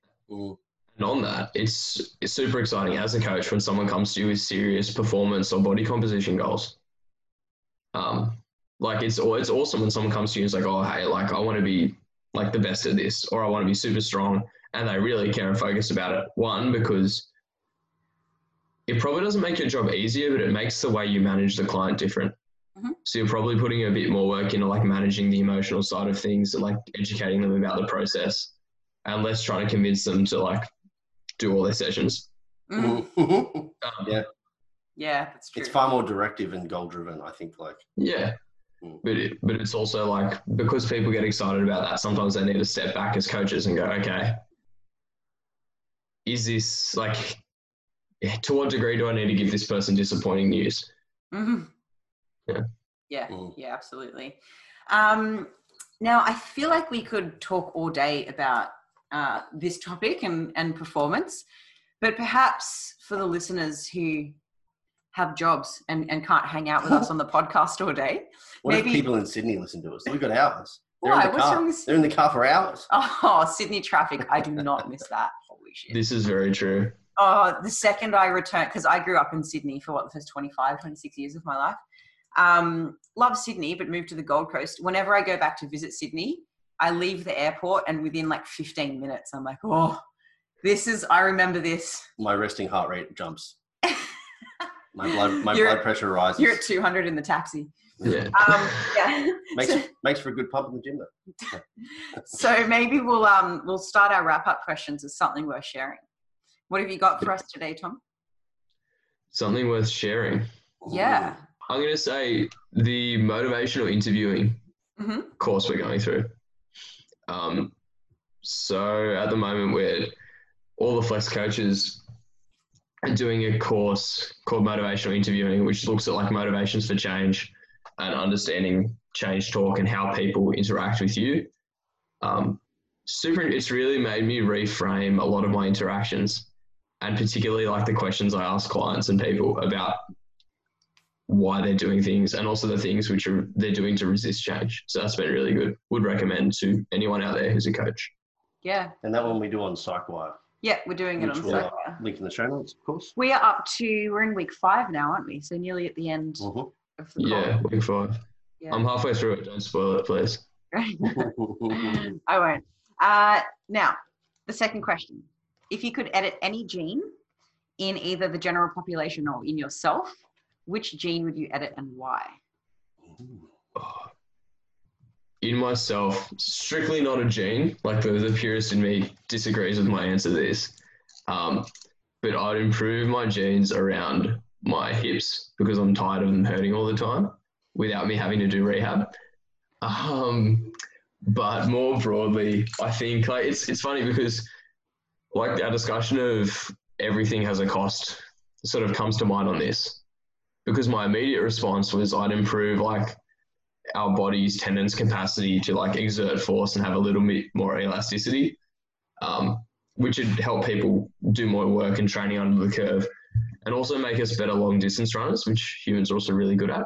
And on that, it's, it's super exciting as a coach when someone comes to you with serious performance or body composition goals. Um, like it's it's awesome when someone comes to you and is like, oh, hey, like I want to be like the best at this, or I want to be super strong, and they really care and focus about it. One, because it probably doesn't make your job easier, but it makes the way you manage the client different. Mm-hmm. So you're probably putting a bit more work into like managing the emotional side of things and like educating them about the process, and less trying to convince them to like do all their sessions. Mm-hmm. um, yeah. Yeah, that's true. It's far more directive and goal-driven, I think. Like, yeah, but it, but it's also like, because people get excited about that, sometimes they need to step back as coaches and go, okay, is this like, to what degree do I need to give this person disappointing news? Mm-hmm. Yeah, yeah, mm. yeah, absolutely. Um, now, I feel like we could talk all day about uh, this topic and, and performance, but perhaps for the listeners who have jobs and, and can't hang out with us on the podcast all day. What Maybe, if people in Sydney listen to us? We've got hours. They're, why? In, the What's car. Wrong with... They're in the car for hours. Oh, Sydney traffic. I do not miss that. Holy shit. This is very true. Oh, the second I returned, because I grew up in Sydney for what, the first twenty-five, twenty-six years of my life. Um, love Sydney, but moved to the Gold Coast. Whenever I go back to visit Sydney, I leave the airport and within like fifteen minutes, I'm like, oh, this is, I remember this. My resting heart rate jumps. My blood, my blood pressure rises. You're at two hundred in the taxi. Yeah. Um, yeah. makes, so, makes for a good pub in the gym though. So maybe we'll, um, we'll start our wrap-up questions as something worth sharing. What have you got for us today, Tom? Something worth sharing. Yeah. I'm going to say the motivational interviewing mm-hmm. course we're going through. Um, so at the moment, we're all the Flex coaches doing a course called Motivational Interviewing, which looks at like motivations for change and understanding change talk and how people interact with you. Um, super, it's really made me reframe a lot of my interactions, and particularly like the questions I ask clients and people about why they're doing things, and also the things which are, they're doing to resist change. So that's been really good. Would recommend to anyone out there who's a coach. Yeah. And that one we do on PsychWire. Yeah, we're doing Which it on we'll PsychWire. Link in the show notes, of course. We are up to, we're in week five now, aren't we? So nearly at the end mm-hmm. of the call. Yeah, week five. Yeah. I'm halfway through it. Don't spoil it, please. I won't. Uh, now, the second question. If you could edit any gene in either the general population or in yourself, which gene would you edit and why? In myself, strictly not a gene. Like the, the purist in me disagrees with my answer to this. Um, but I'd improve my genes around my hips, because I'm tired of them hurting all the time without me having to do rehab. Um, but more broadly, I think like, it's it's funny because like our discussion of everything has a cost sort of comes to mind on this, because my immediate response was I'd improve like our body's tendons capacity to like exert force and have a little bit more elasticity, um, which would help people do more work and training under the curve, and also make us better long distance runners, which humans are also really good at.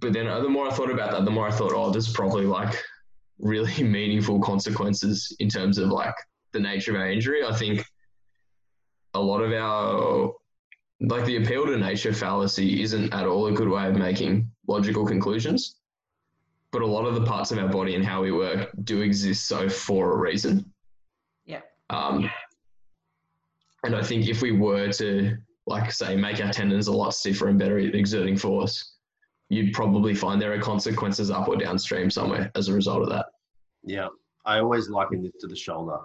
But then uh, the more I thought about that, the more I thought, oh, there's probably like really meaningful consequences in terms of like the nature of our injury. I think a lot of our, like the appeal to nature fallacy isn't at all a good way of making logical conclusions, but a lot of the parts of our body and how we work do exist so for a reason. Yeah. Um, and I think if we were to, like say, make our tendons a lot stiffer and better at exerting force, you'd probably find there are consequences up or downstream somewhere as a result of that. Yeah. I always liken this to the shoulder.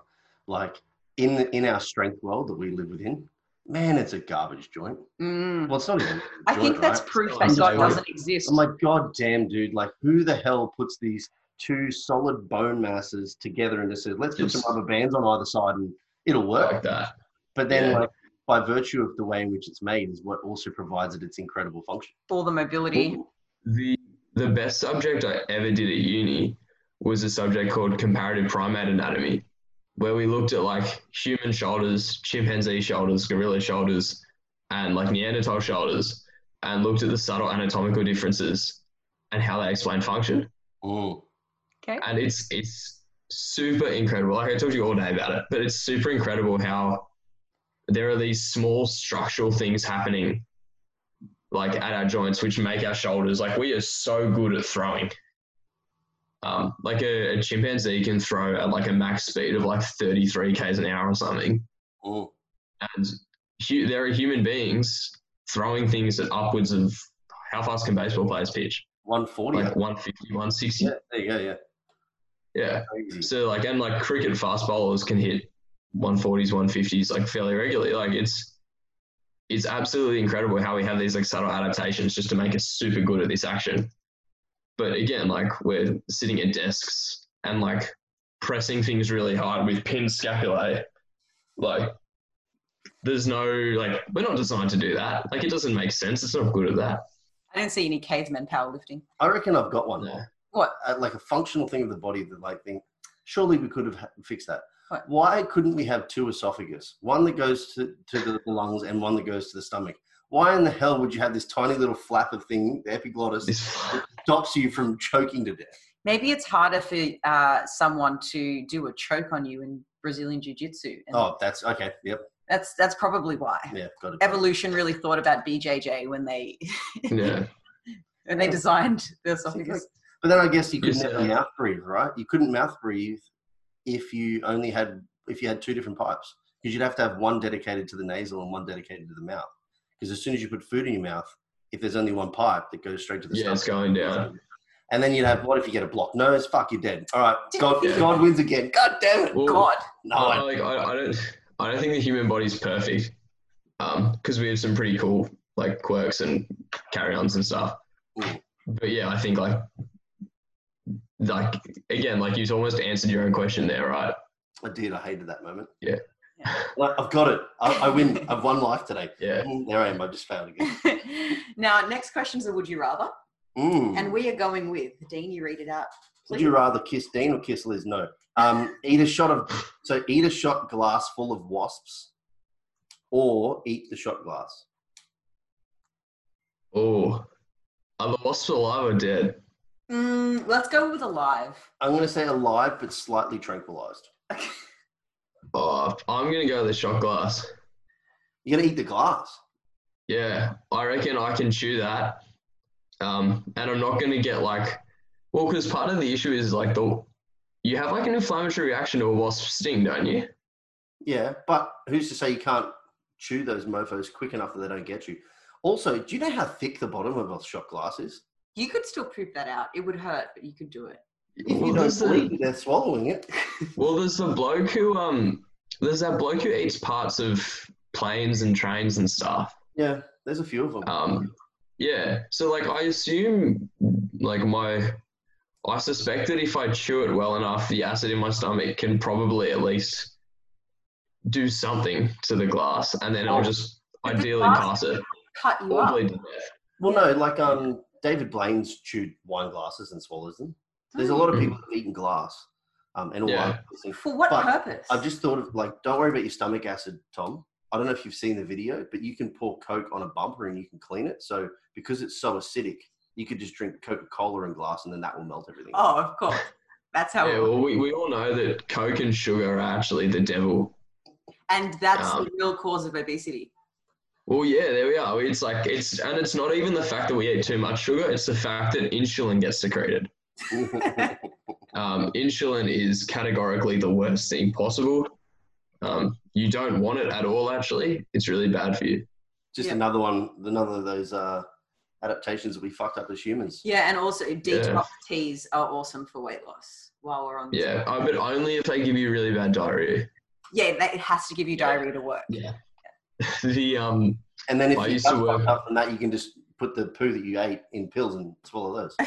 Like in the, in our strength world that we live within, man, it's a garbage joint. Mm. Well, it's not even a joint, I think that's right? proof that God doesn't exist. I'm like, God damn, dude. Like, who the hell puts these two solid bone masses together and just says, let's put yes. some rubber bands on either side and it'll work. Like that. But then yeah. like, by virtue of the way in which it's made is what also provides it its incredible function. All the mobility. The, the best subject I ever did at uni was a subject called Comparative Primate Anatomy, where we looked at like human shoulders, chimpanzee shoulders, gorilla shoulders, and like Neanderthal shoulders, and looked at the subtle anatomical differences and how they explain function. Ooh. Okay. And it's, it's super incredible. Like I talked to you all day about it, but it's super incredible how there are these small structural things happening like at our joints, which make our shoulders, like we are so good at throwing. Um, like a, a chimpanzee can throw at like a max speed of like thirty-three k's an hour or something. Ooh. And hu- there are human beings throwing things at upwards of, how fast can baseball players pitch? one forty Like one fifty, one sixty Yeah, there you go, yeah. Yeah. Crazy. So like, and like cricket fast bowlers can hit one forties, one fifties like fairly regularly. Like it's, it's absolutely incredible how we have these like subtle adaptations just to make us super good at this action. But again, like we're sitting at desks and like pressing things really hard with pin scapulae. Like there's no, like, we're not designed to do that. Like it doesn't make sense. It's not good at that. I didn't see any cavemen powerlifting. I reckon I've got one. Yeah. What? Uh, like a functional thing of the body that like think, surely we could have ha- fixed that. What? Why couldn't we have two esophagus? One that goes to, to the lungs and one that goes to the stomach. Why in the hell would you have this tiny little flap of thing, the epiglottis, that stops you from choking to death? Maybe it's harder for uh, someone to do a choke on you in Brazilian jiu-jitsu. Oh, that's okay. Yep. That's that's probably why. Yeah, got it. Evolution really thought about B J J when they yeah. when they designed the esophagus. But then I guess you couldn't yes, yeah. mouth breathe, right? You couldn't mouth breathe if you only had if you had two different pipes, because you'd have to have one dedicated to the nasal and one dedicated to the mouth. Because as soon as you put food in your mouth, if there's only one pipe that goes straight to the yeah, stomach, it's going down. And then you'd have, what if you get a block nose? Fuck, you're dead. All right, God, yeah. God wins again. God damn it, well, God. No, I, like, I, I don't. I don't think the human body's perfect because um, we have some pretty cool like quirks and carry-ons and stuff. But yeah, I think like like again, like you've almost answered your own question there, right? I did. I hated that moment. Yeah. yeah. Like, I've got it. I, I win. I've won life today. Yeah. There I am. I just failed again. Now, next question's a would you rather, mm. and we are going with Dean. You read it out. Please. Would you rather kiss Dean or kiss Liz? No. Um, eat a shot of so eat a shot glass full of wasps, or eat the shot glass. Oh, are the wasps alive or dead? Mm, let's go with alive. I'm going to say alive, but slightly tranquilized. Okay. Oh, I'm going to go with the shot glass. You're going to eat the glass. Yeah, I reckon I can chew that, um, and I'm not going to get like. Well, because part of the issue is like the. You have like an inflammatory reaction to a wasp sting, don't you? Yeah, but who's to say you can't chew those mofos quick enough that they don't get you? Also, do you know how thick the bottom of a shot glass is? You could still poop that out. It would hurt, but you could do it. If well, you don't bleed, the, they're swallowing it. Well, there's the bloke who um, there's that bloke who eats parts of planes and trains and stuff. Yeah, there's a few of them. Um, yeah. So like, I assume like my. I suspect that if I chew it well enough, the acid in my stomach can probably at least do something to the glass, and then oh. I'll just if ideally pass it. Cut you up. Well, no, like um, David Blaine's chewed wine glasses and swallows them. There's mm. a lot of people who've eaten glass um, and all yeah. that thing. For what but purpose? I've just thought of, like, don't worry about your stomach acid, Tom. I don't know if you've seen the video, but you can pour Coke on a bumper and you can clean it. So because it's so acidic, you could just drink Coca-Cola in glass and then that will melt everything. Oh, of course. That's how yeah, it works. Well, we, we all know that Coke and sugar are actually the devil. And that's um, the real cause of obesity. Well, yeah, there we are. It's like, it's, and it's not even the fact that we eat too much sugar. It's the fact that insulin gets secreted. um, insulin is categorically the worst thing possible. Um, you don't want it at all, actually. It's really bad for you. Just yeah. another one, another of those... Uh, adaptations that we fucked up as humans. Yeah, and also detox yeah. teas are awesome for weight loss while we're on this. Yeah, oh, but only if they give you really bad diarrhea. Yeah, that, it has to give you diarrhea yeah. to work. Yeah. yeah. The um. And then if I you used to work up from that, you can just put the poo that you ate in pills and swallow those.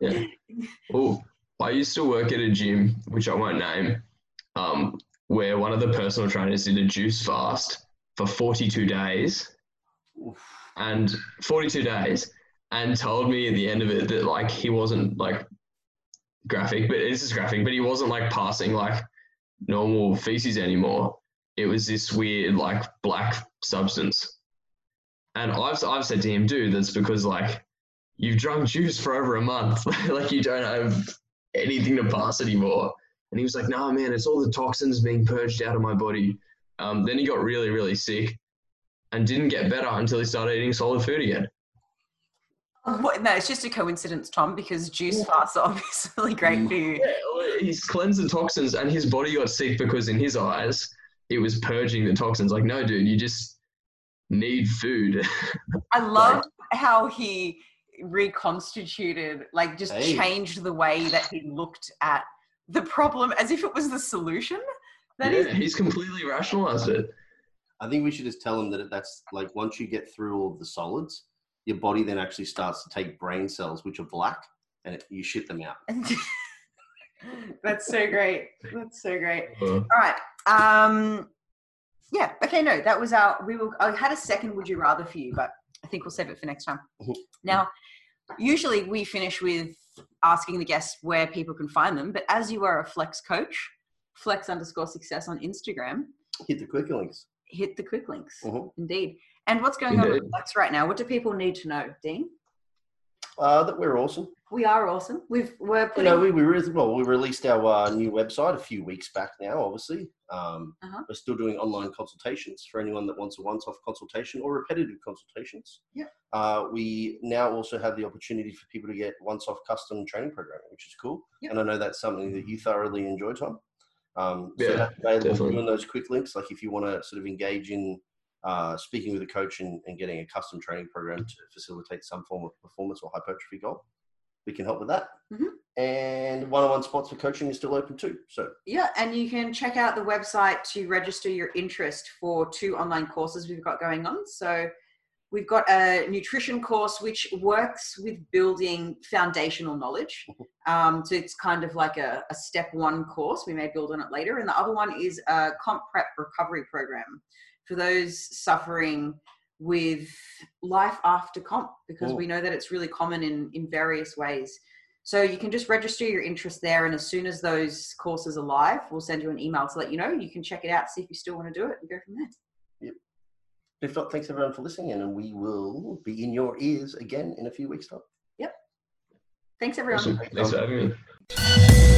yeah. Oh, I used to work at a gym, which I won't name, um, where one of the personal trainers did a juice fast for forty-two days Oof. And forty-two days and told me at the end of it that, like, he wasn't, like, graphic, but this is graphic, but he wasn't, like, passing, like, normal feces anymore. It was this weird, like, black substance. And I've I've said to him, dude, that's because, like, you've drunk juice for over a month. Like, you don't have anything to pass anymore. And he was like, nah, man, it's all the toxins being purged out of my body. Um, then he got really, really sick and didn't get better until he started eating solid food again. What? No, it's just a coincidence, Tom, because juice yeah. fasts are obviously great for you. Yeah, well, he's cleansed the toxins and his body got sick because in his eyes, it was purging the toxins. Like, no, dude, you just need food. I love like, how he reconstituted, like just hey. changed the way that he looked at the problem as if it was the solution. That yeah, is- he's completely rationalized it. I think we should just tell him that that's like, once you get through all of the solids, your body then actually starts to take brain cells, which are black, and it, you shit them out. That's so great. That's so great. Uh-huh. All right. Um, yeah. Okay. No, that was our, we will, I had a second would you rather for you, but I think we'll save it for next time. Uh-huh. Now, usually we finish with asking the guests where people can find them, but as you are a Flex coach, Flex underscore success on Instagram. Hit the quick links. Hit the quick links. Uh-huh. Indeed. And what's going Indeed. on with Flex right now? What do people need to know, Dean? Uh, that we're awesome. We are awesome. We've we're putting... You know, we we re- well we released our uh, new website a few weeks back now. Obviously, um, uh-huh. we're still doing online consultations for anyone that wants a once-off consultation or repetitive consultations. Yeah. Uh, we now also have the opportunity for people to get once-off custom training programming, which is cool. Yep. And I know that's something that you thoroughly enjoy, Tom. Um, so yeah, that's available on those quick links. Like if you want to sort of engage in. Uh, speaking with a coach and, and getting a custom training program to facilitate some form of performance or hypertrophy goal. We can help with that. Mm-hmm. And one-on-one spots for coaching is still open too. So yeah, and you can check out the website to register your interest for two online courses we've got going on. So we've got a nutrition course which works with building foundational knowledge. Um, so it's kind of like a, a step one course. We may build on it later. And the other one is a comp prep recovery program for those suffering with life after comp, because Ooh. we know that it's really common in, in various ways. So you can just register your interest there. And as soon as those courses are live, we'll send you an email to let you know. You can check it out, see if you still want to do it and go from there. Yep. If not, thanks everyone for listening and we will be in your ears again in a few weeks' time. Yep. Thanks everyone. Awesome. Thanks for having me.